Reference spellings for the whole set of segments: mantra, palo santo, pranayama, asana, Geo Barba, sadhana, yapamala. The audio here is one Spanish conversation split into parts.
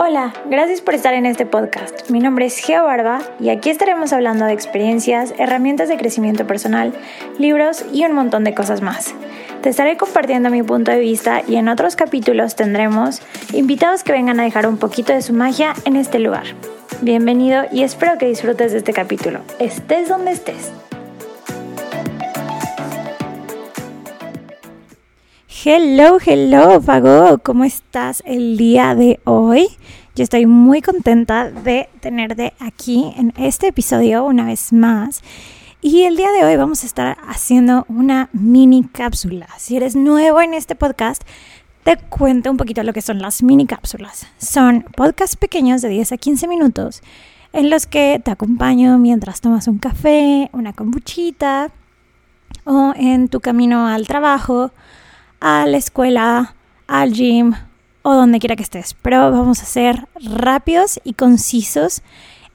Hola, gracias por estar en este podcast. Mi nombre es Geo Barba y aquí estaremos hablando de experiencias, herramientas de crecimiento personal, libros y un montón de cosas más. Te estaré compartiendo mi punto de vista y en otros capítulos tendremos invitados que vengan a dejar un poquito de su magia en este lugar. Bienvenido y espero que disfrutes de este capítulo, estés donde estés. Hello, hello, Fago, ¿cómo estás el día de hoy? Yo estoy muy contenta de tenerte aquí en este episodio una vez más. Y el día de hoy vamos a estar haciendo una mini cápsula. Si eres nuevo en este podcast, te cuento un poquito lo que son las mini cápsulas. Son podcasts pequeños de 10 a 15 minutos en los que te acompaño mientras tomas un café, una kombuchita o en tu camino al trabajo, a la escuela, al gym o donde quiera que estés. Pero vamos a ser rápidos y concisos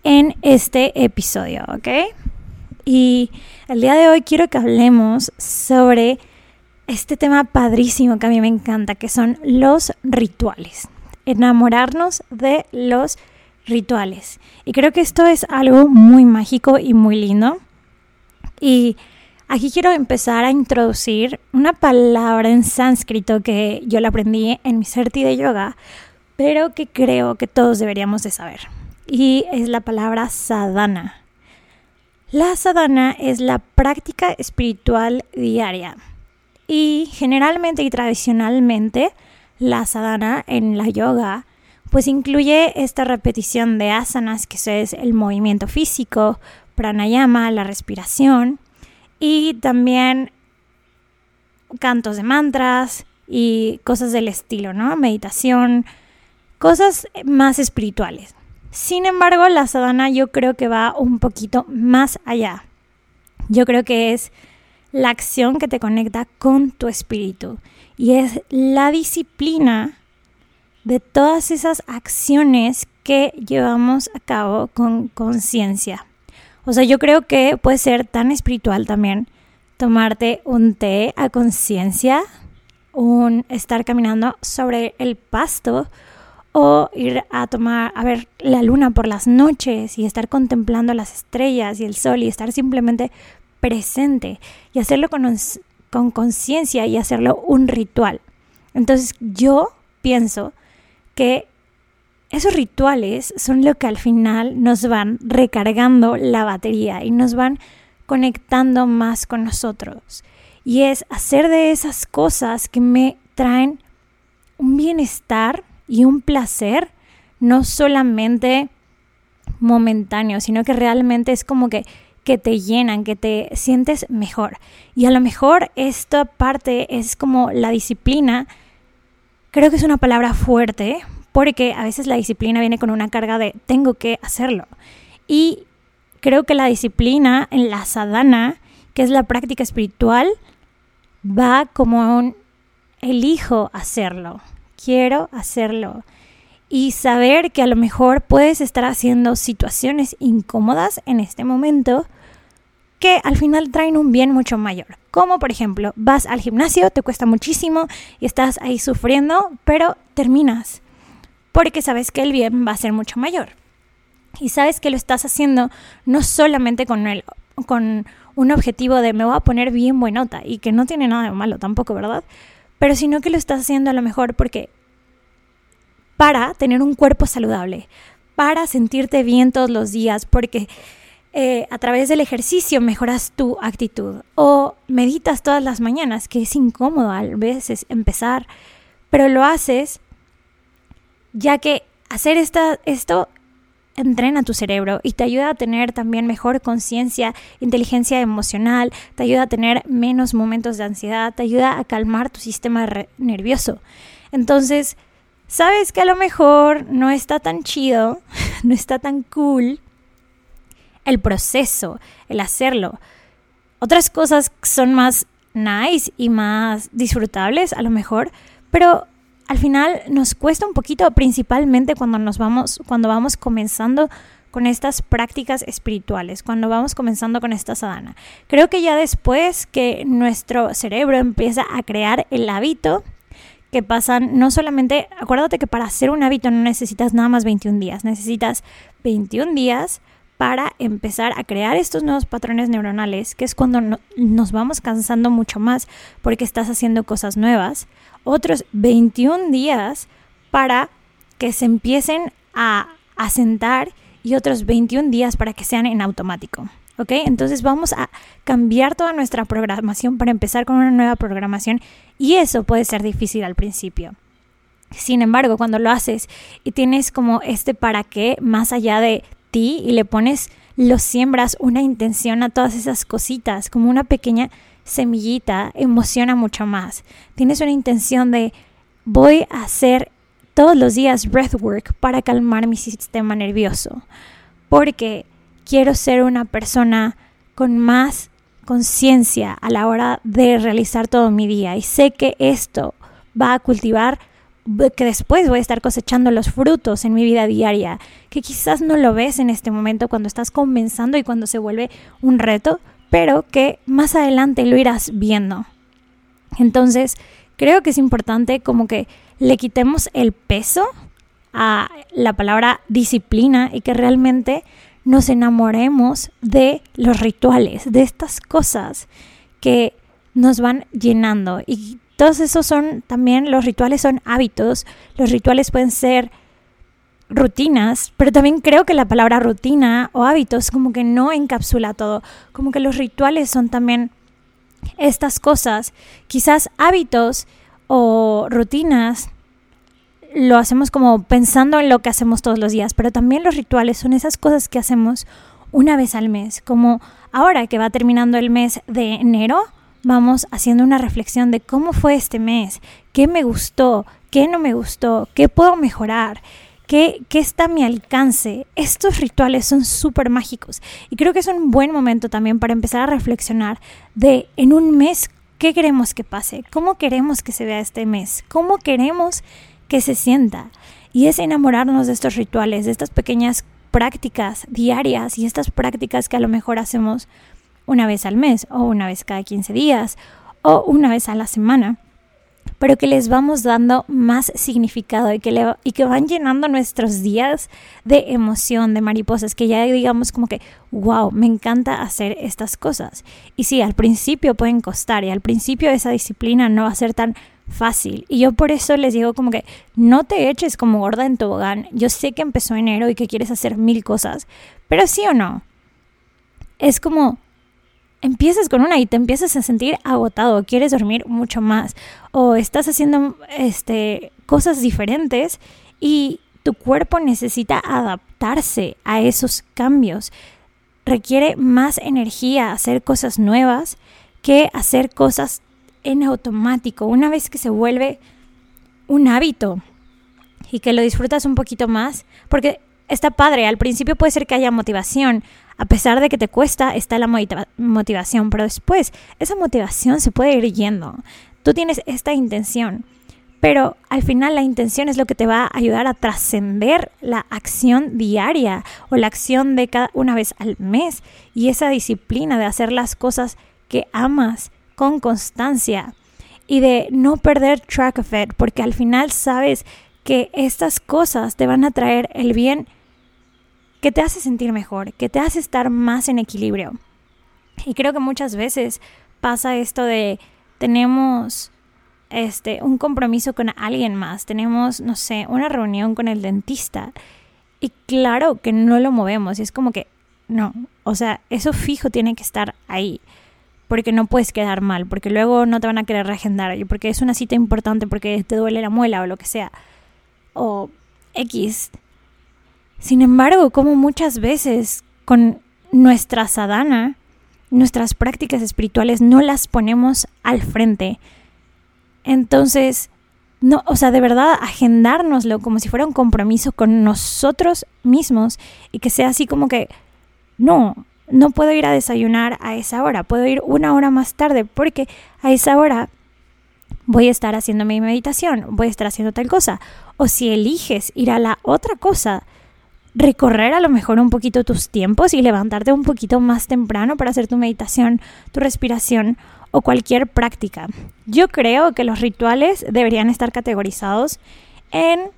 en este episodio, ¿ok? Y el día de hoy quiero que hablemos sobre este tema padrísimo que a mí me encanta, que son los rituales. Enamorarnos de los rituales. Y creo que esto es algo muy mágico y muy lindo. Y aquí quiero empezar a introducir una palabra en sánscrito que yo la aprendí en mi certi de yoga, pero que creo que todos deberíamos de saber. Y es la palabra sadhana. La sadhana es la práctica espiritual diaria. Y generalmente y tradicionalmente, la sadhana en la yoga pues incluye esta repetición de asanas, que es el movimiento físico, pranayama, la respiración, y también cantos de mantras y cosas del estilo, ¿no? Meditación, cosas más espirituales. Sin embargo, la sadhana yo creo que va un poquito más allá. Yo creo que es la acción que te conecta con tu espíritu. Y es la disciplina de todas esas acciones que llevamos a cabo con conciencia. O sea, yo creo que puede ser tan espiritual también tomarte un té a conciencia, un estar caminando sobre el pasto o ir a ver la luna por las noches y estar contemplando las estrellas y el sol y estar simplemente presente y hacerlo con conciencia y hacerlo un ritual. Entonces yo pienso que esos rituales son lo que al final nos van recargando la batería y nos van conectando más con nosotros. Y es hacer de esas cosas que me traen un bienestar y un placer, no solamente momentáneo, sino que realmente es como que te llenan, que te sientes mejor. Y a lo mejor esta parte es como la disciplina. Creo que es una palabra fuerte, porque a veces la disciplina viene con una carga de tengo que hacerlo. Y creo que la disciplina en la sadhana, que es la práctica espiritual, va como un elijo hacerlo, quiero hacerlo. Y saber que a lo mejor puedes estar haciendo situaciones incómodas en este momento que al final traen un bien mucho mayor. Como por ejemplo, vas al gimnasio, te cuesta muchísimo y estás ahí sufriendo, pero terminas. Porque sabes que el bien va a ser mucho mayor. Y sabes que lo estás haciendo no solamente con un objetivo de me voy a poner bien buenota, y que no tiene nada de malo tampoco, ¿verdad? Pero sino que lo estás haciendo a lo mejor porque para tener un cuerpo saludable, para sentirte bien todos los días, porque a través del ejercicio mejoras tu actitud. O meditas todas las mañanas, que es incómodo a veces empezar, pero lo haces, ya que hacer esto entrena tu cerebro y te ayuda a tener también mejor conciencia, inteligencia emocional, te ayuda a tener menos momentos de ansiedad, te ayuda a calmar tu sistema nervioso. Entonces, sabes que a lo mejor no está tan chido, no está tan cool el proceso, el hacerlo. Otras cosas son más nice y más disfrutables a lo mejor, pero al final nos cuesta un poquito, principalmente cuando vamos comenzando con estas prácticas espirituales, cuando vamos comenzando con esta sadhana. Creo que ya después que nuestro cerebro empieza a crear el hábito, que pasan no solamente, acuérdate que para hacer un hábito no necesitas nada más 21 días, necesitas 21 días para empezar a crear estos nuevos patrones neuronales, que es cuando nos vamos cansando mucho más porque estás haciendo cosas nuevas, otros 21 días para que se empiecen a asentar y otros 21 días para que sean en automático, ¿ok? Entonces vamos a cambiar toda nuestra programación para empezar con una nueva programación y eso puede ser difícil al principio. Sin embargo, cuando lo haces y tienes como este para qué más allá de ti y le pones, lo siembras una intención a todas esas cositas, como una pequeña semillita, emociona mucho más. Tienes una intención de voy a hacer todos los días breathwork para calmar mi sistema nervioso, porque quiero ser una persona con más conciencia a la hora de realizar todo mi día y sé que esto va a cultivar que después voy a estar cosechando los frutos en mi vida diaria, que quizás no lo ves en este momento cuando estás comenzando y cuando se vuelve un reto, pero que más adelante lo irás viendo. Entonces, creo que es importante como que le quitemos el peso a la palabra disciplina y que realmente nos enamoremos de los rituales, de estas cosas que nos van llenando. Y todos esos son también, los rituales son hábitos, los rituales pueden ser rutinas, pero también creo que la palabra rutina o hábitos como que no encapsula todo, como que los rituales son también estas cosas. Quizás hábitos o rutinas lo hacemos como pensando en lo que hacemos todos los días, pero también los rituales son esas cosas que hacemos una vez al mes, como ahora que va terminando el mes de enero, vamos haciendo una reflexión de cómo fue este mes, qué me gustó, qué no me gustó, qué puedo mejorar, qué está a mi alcance. Estos rituales son súper mágicos y creo que es un buen momento también para empezar a reflexionar de en un mes qué queremos que pase, cómo queremos que se vea este mes, cómo queremos que se sienta, y es enamorarnos de estos rituales, de estas pequeñas prácticas diarias y estas prácticas que a lo mejor hacemos una vez al mes o una vez cada 15 días o una vez a la semana, pero que les vamos dando más significado y que van llenando nuestros días de emoción, de mariposas, que ya digamos como que wow, me encanta hacer estas cosas. Y sí, al principio pueden costar y al principio esa disciplina no va a ser tan fácil, y yo por eso les digo como que no te eches como gorda en tobogán. Yo sé que empezó enero y que quieres hacer 1000 cosas, pero sí o no, es como empiezas con una y te empiezas a sentir agotado, quieres dormir mucho más o estás haciendo cosas diferentes y tu cuerpo necesita adaptarse a esos cambios. Requiere más energía hacer cosas nuevas que hacer cosas en automático. Una vez que se vuelve un hábito y que lo disfrutas un poquito más, porque está padre, al principio puede ser que haya motivación, a pesar de que te cuesta, está la motivación, pero después esa motivación se puede ir yendo. Tú tienes esta intención, pero al final la intención es lo que te va a ayudar a trascender la acción diaria o la acción de cada una vez al mes, y esa disciplina de hacer las cosas que amas con constancia y de no perder track of it, porque al final sabes que estas cosas te van a traer el bien que te hace sentir mejor, que te hace estar más en equilibrio. Y creo que muchas veces pasa esto de tenemos un compromiso con alguien más, tenemos, no sé, una reunión con el dentista y claro que no lo movemos, y es como que no, o sea, eso fijo tiene que estar ahí, porque no puedes quedar mal, porque luego no te van a querer reagendar, porque es una cita importante, porque te duele la muela o lo que sea, o X. Sin embargo, como muchas veces con nuestra sadhana, nuestras prácticas espirituales no las ponemos al frente. Entonces, no, o sea, de verdad, agendárnoslo como si fuera un compromiso con nosotros mismos y que sea así como que no puedo ir a desayunar a esa hora, puedo ir una hora más tarde porque a esa hora voy a estar haciendo mi meditación, voy a estar haciendo tal cosa. O si eliges ir a la otra cosa, recorrer a lo mejor un poquito tus tiempos y levantarte un poquito más temprano para hacer tu meditación, tu respiración o cualquier práctica. Yo creo que los rituales deberían estar categorizados en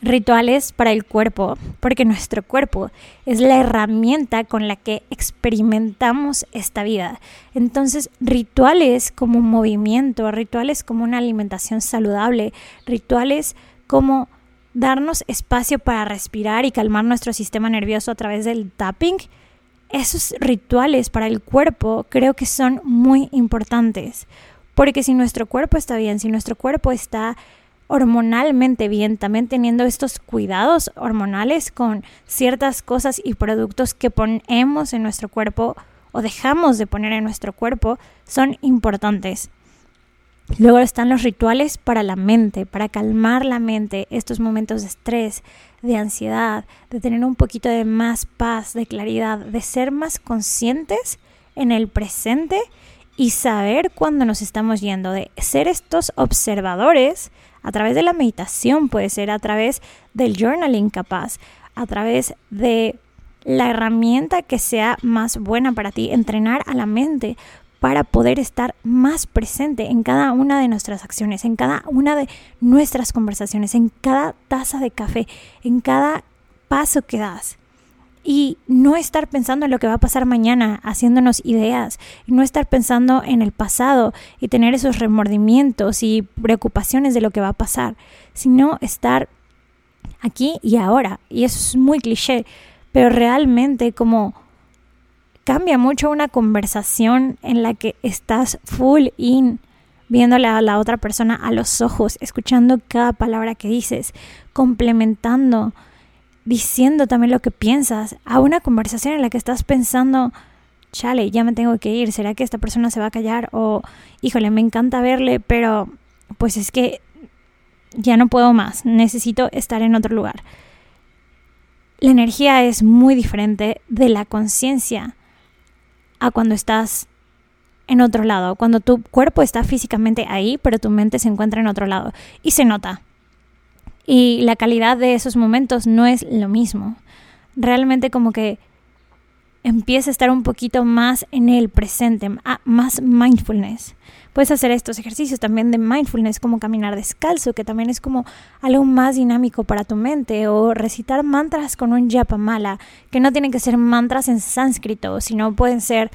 rituales para el cuerpo, porque nuestro cuerpo es la herramienta con la que experimentamos esta vida. Entonces, rituales como un movimiento, rituales como una alimentación saludable, rituales como darnos espacio para respirar y calmar nuestro sistema nervioso a través del tapping, esos rituales para el cuerpo creo que son muy importantes, porque si nuestro cuerpo está bien, si nuestro cuerpo está hormonalmente bien, también teniendo estos cuidados hormonales con ciertas cosas y productos que ponemos en nuestro cuerpo o dejamos de poner en nuestro cuerpo, son importantes. Luego están los rituales para la mente, para calmar la mente, estos momentos de estrés, de ansiedad, de tener un poquito de más paz, de claridad, de ser más conscientes en el presente y saber cuándo nos estamos yendo, de ser estos observadores a través de la meditación, puede ser a través del journaling capaz, a través de la herramienta que sea más buena para ti, entrenar a la mente para poder estar más presente en cada una de nuestras acciones, en cada una de nuestras conversaciones, en cada taza de café, en cada paso que das. Y no estar pensando en lo que va a pasar mañana, haciéndonos ideas, no estar pensando en el pasado y tener esos remordimientos y preocupaciones de lo que va a pasar, sino estar aquí y ahora. Y eso es muy cliché, pero realmente como cambia mucho una conversación en la que estás full in, viéndole a la otra persona a los ojos, escuchando cada palabra que dices, complementando, diciendo también lo que piensas, a una conversación en la que estás pensando, chale, ya me tengo que ir, ¿será que esta persona se va a callar? O, híjole, me encanta verle, pero pues es que ya no puedo más, necesito estar en otro lugar. La energía es muy diferente de la conciencia a cuando estás en otro lado, cuando tu cuerpo está físicamente ahí, pero tu mente se encuentra en otro lado y se nota. Y la calidad de esos momentos no es lo mismo. Realmente como que empieza a estar un poquito más en el presente, más mindfulness. Puedes hacer estos ejercicios también de mindfulness, como caminar descalzo, que también es como algo más dinámico para tu mente, o recitar mantras con un yapamala, que no tienen que ser mantras en sánscrito, sino pueden ser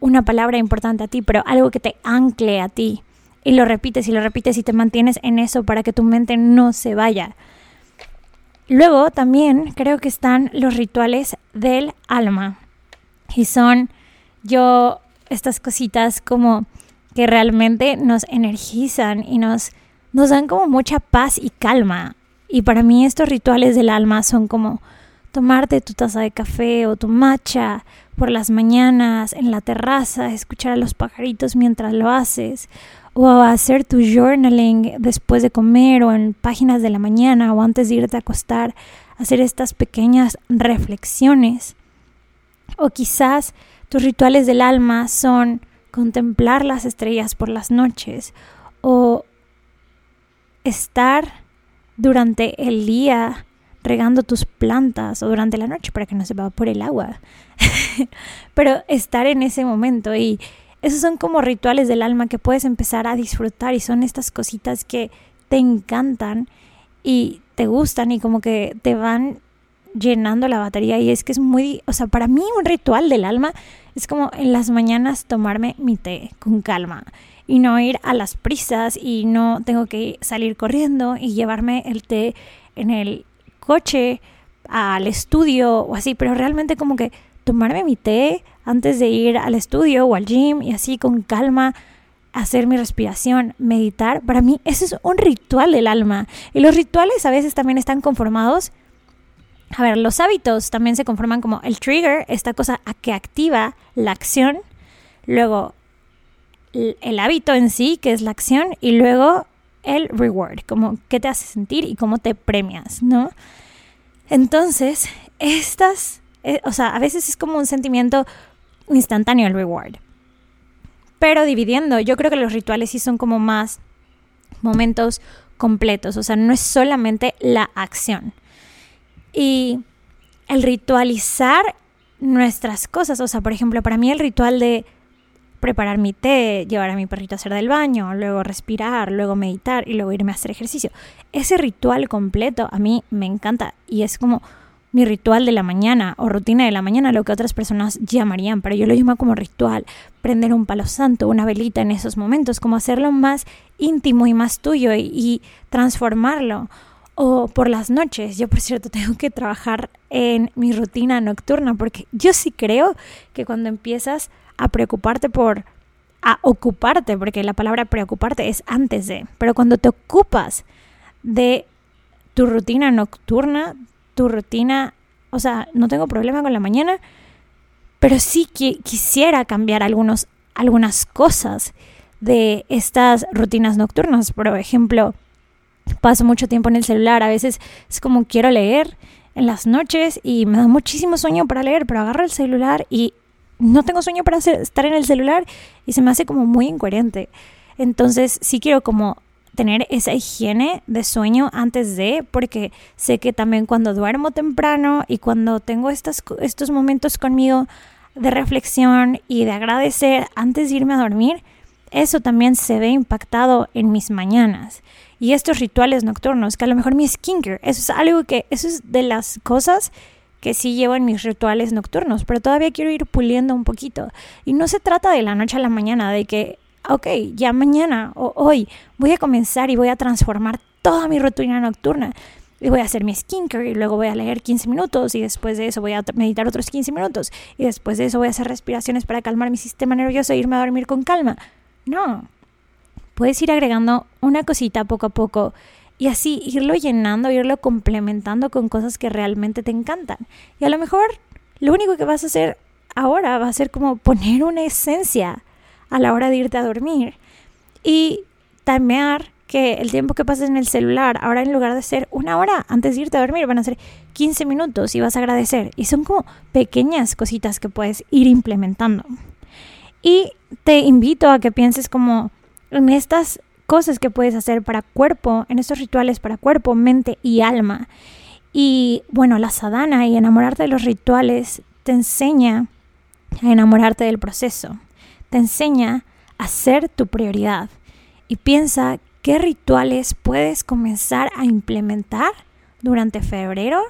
una palabra importante a ti, pero algo que te ancle a ti, y lo repites y lo repites y te mantienes en eso para que tu mente no se vaya. Luego también creo que están los rituales del alma, y son estas cositas como que realmente nos energizan y nos dan como mucha paz y calma. Y para mí estos rituales del alma son como tomarte tu taza de café o tu matcha por las mañanas en la terraza, escuchar a los pajaritos mientras lo haces, o hacer tu journaling después de comer o en páginas de la mañana o antes de irte a acostar, hacer estas pequeñas reflexiones. O quizás tus rituales del alma son contemplar las estrellas por las noches o estar durante el día regando tus plantas o durante la noche para que no se evapore el agua. Pero estar en ese momento, y esos son como rituales del alma que puedes empezar a disfrutar, y son estas cositas que te encantan y te gustan y como que te van llenando la batería. Y es que es muy, para mí un ritual del alma es como en las mañanas tomarme mi té con calma y no ir a las prisas, y no tengo que salir corriendo y llevarme el té en el coche al estudio o así, pero realmente como que tomarme mi té antes de ir al estudio o al gym y así con calma hacer mi respiración, meditar. Para mí eso es un ritual del alma, y los rituales a veces también están conformados. A ver, los hábitos también se conforman como el trigger, esta cosa que activa la acción, luego el hábito en sí, que es la acción, y luego el reward, como qué te hace sentir y cómo te premias, ¿no? Entonces, a veces es como un sentimiento instantáneo el reward. Pero dividiendo, yo creo que los rituales sí son como más momentos completos, no es solamente la acción. Y el ritualizar nuestras cosas. O sea, por ejemplo, para mí el ritual de preparar mi té, llevar a mi perrito a hacer del baño, luego respirar, luego meditar y luego irme a hacer ejercicio. Ese ritual completo a mí me encanta y es como mi ritual de la mañana o rutina de la mañana, lo que otras personas llamarían, pero yo lo llamo como ritual, prender un palo santo, una velita en esos momentos, como hacerlo más íntimo y más tuyo y transformarlo. O por las noches, yo por cierto tengo que trabajar en mi rutina nocturna porque yo sí creo que cuando empiezas a preocuparte a ocuparte, porque la palabra preocuparte es antes de, pero cuando te ocupas de tu rutina nocturna, tu rutina, o sea, no tengo problema con la mañana, pero sí que quisiera cambiar algunas cosas de estas rutinas nocturnas. Por ejemplo, paso mucho tiempo en el celular, a veces es como quiero leer en las noches y me da muchísimo sueño para leer, pero agarro el celular y no tengo sueño para estar en el celular y se me hace como muy incoherente. Entonces sí quiero como tener esa higiene de sueño antes de, porque sé que también cuando duermo temprano y cuando tengo estos momentos conmigo de reflexión y de agradecer antes de irme a dormir, eso también se ve impactado en mis mañanas. Y estos rituales nocturnos, que a lo mejor mi skincare, eso es de las cosas que sí llevo en mis rituales nocturnos, pero todavía quiero ir puliendo un poquito. Y no se trata de la noche a la mañana, de que, ok, ya mañana o hoy voy a comenzar y voy a transformar toda mi rutina nocturna. Y voy a hacer mi skincare y luego voy a leer 15 minutos y después de eso voy a meditar otros 15 minutos. Y después de eso voy a hacer respiraciones para calmar mi sistema nervioso e irme a dormir con calma. No, puedes ir agregando una cosita poco a poco y así irlo llenando, irlo complementando con cosas que realmente te encantan. Y a lo mejor lo único que vas a hacer ahora va a ser como poner una esencia a la hora de irte a dormir y tamear que el tiempo que pasas en el celular, ahora en lugar de ser una hora antes de irte a dormir, van a ser 15 minutos y vas a agradecer. Y son como pequeñas cositas que puedes ir implementando. Y te invito a que pienses como en estas cosas que puedes hacer para cuerpo, en estos rituales para cuerpo, mente y alma. Y bueno, la sadhana y enamorarte de los rituales te enseña a enamorarte del proceso. Te enseña a ser tu prioridad. Y piensa qué rituales puedes comenzar a implementar durante febrero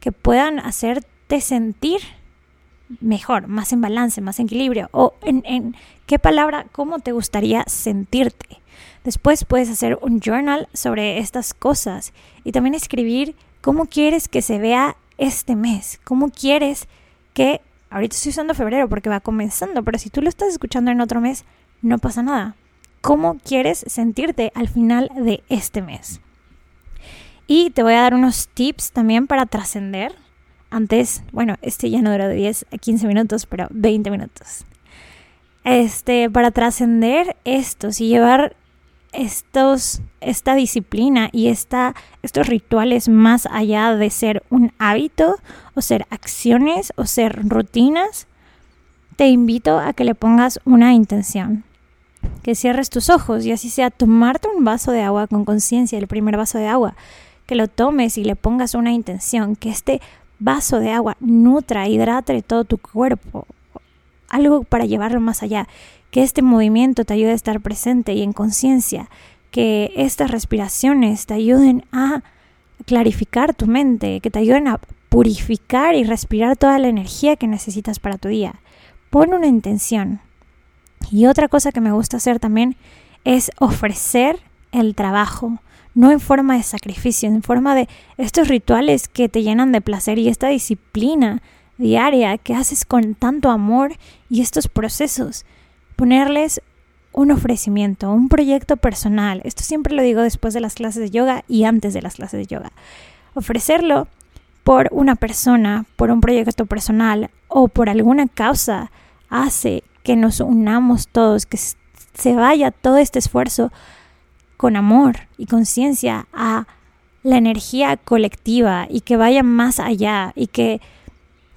que puedan hacerte sentir mejor, más en balance, más en equilibrio, o en qué palabra, cómo te gustaría sentirte. Después puedes hacer un journal sobre estas cosas y también escribir cómo quieres que se vea este mes, cómo quieres que, ahorita estoy usando febrero porque va comenzando, pero si tú lo estás escuchando en otro mes, no pasa nada. ¿Cómo quieres sentirte al final de este mes? Y te voy a dar unos tips también para trascender. Antes, bueno, ya no duró de 10 a 15 minutos, pero 20 minutos. Para trascender estos y llevar esta disciplina y estos rituales más allá de ser un hábito o ser acciones o ser rutinas, te invito a que le pongas una intención. Que cierres tus ojos y así sea tomarte un vaso de agua con conciencia, el primer vaso de agua. Que lo tomes y le pongas una intención, que este vaso de agua nutra, hidrate todo tu cuerpo, algo para llevarlo más allá, que este movimiento te ayude a estar presente y en conciencia, que estas respiraciones te ayuden a clarificar tu mente, que te ayuden a purificar y respirar toda la energía que necesitas para tu día. Pon una intención. Y otra cosa que me gusta hacer también es ofrecer el trabajo. No en forma de sacrificio, en forma de estos rituales que te llenan de placer y esta disciplina diaria que haces con tanto amor y estos procesos. Ponerles un ofrecimiento, un proyecto personal. Esto siempre lo digo después de las clases de yoga y antes de las clases de yoga. Ofrecerlo por una persona, por un proyecto personal o por alguna causa hace que nos unamos todos, que se vaya todo este esfuerzo con amor y conciencia a la energía colectiva y que vaya más allá y que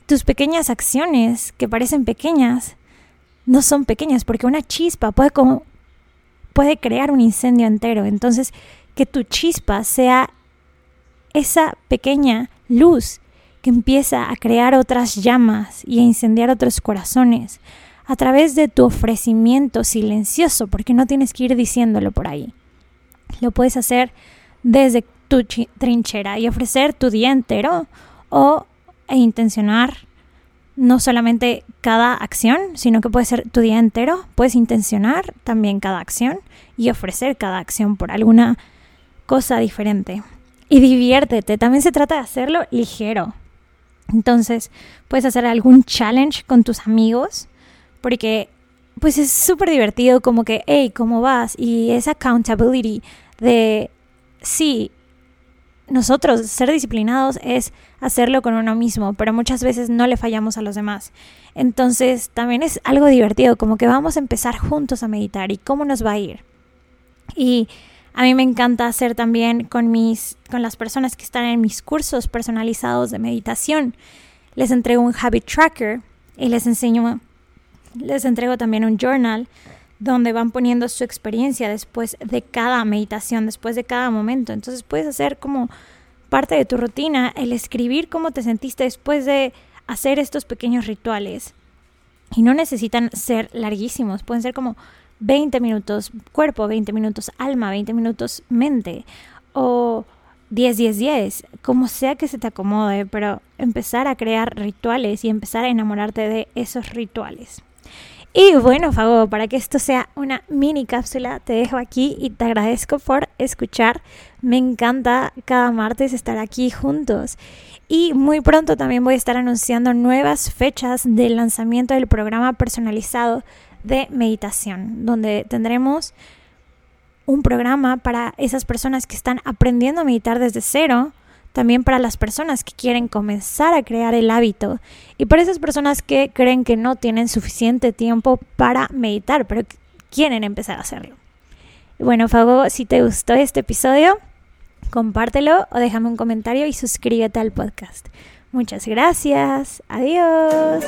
tus pequeñas acciones que parecen pequeñas no son pequeñas porque una chispa puede crear un incendio entero. Entonces que tu chispa sea esa pequeña luz que empieza a crear otras llamas y a incendiar otros corazones a través de tu ofrecimiento silencioso, porque no tienes que ir diciéndolo por ahí. Lo puedes hacer desde tu trinchera y ofrecer tu día entero e intencionar no solamente cada acción, sino que puede ser tu día entero. Puedes intencionar también cada acción y ofrecer cada acción por alguna cosa diferente. Y diviértete, también se trata de hacerlo ligero. Entonces, puedes hacer algún challenge con tus amigos, porque pues es súper divertido, como que, hey, ¿cómo vas? Y esa accountability de, sí, nosotros ser disciplinados es hacerlo con uno mismo, pero muchas veces no le fallamos a los demás. Entonces, también es algo divertido, como que vamos a empezar juntos a meditar y cómo nos va a ir. Y a mí me encanta hacer también con las personas que están en mis cursos personalizados de meditación. Les entrego un habit tracker y les entrego también un journal donde van poniendo su experiencia después de cada meditación, después de cada momento. Entonces puedes hacer como parte de tu rutina el escribir cómo te sentiste después de hacer estos pequeños rituales. Y no necesitan ser larguísimos, pueden ser como 20 minutos cuerpo, 20 minutos alma, 20 minutos mente, o 10, como sea que se te acomode, pero empezar a crear rituales y empezar a enamorarte de esos rituales. Y bueno, Fago, para que esto sea una mini cápsula, te dejo aquí y te agradezco por escuchar. Me encanta cada martes estar aquí juntos. Y muy pronto también voy a estar anunciando nuevas fechas de lanzamiento del programa personalizado de meditación, donde tendremos un programa para esas personas que están aprendiendo a meditar desde cero, también para las personas que quieren comenzar a crear el hábito y para esas personas que creen que no tienen suficiente tiempo para meditar, pero quieren empezar a hacerlo. Y bueno, Fago, si te gustó este episodio, compártelo o déjame un comentario y suscríbete al podcast. Muchas gracias. Adiós.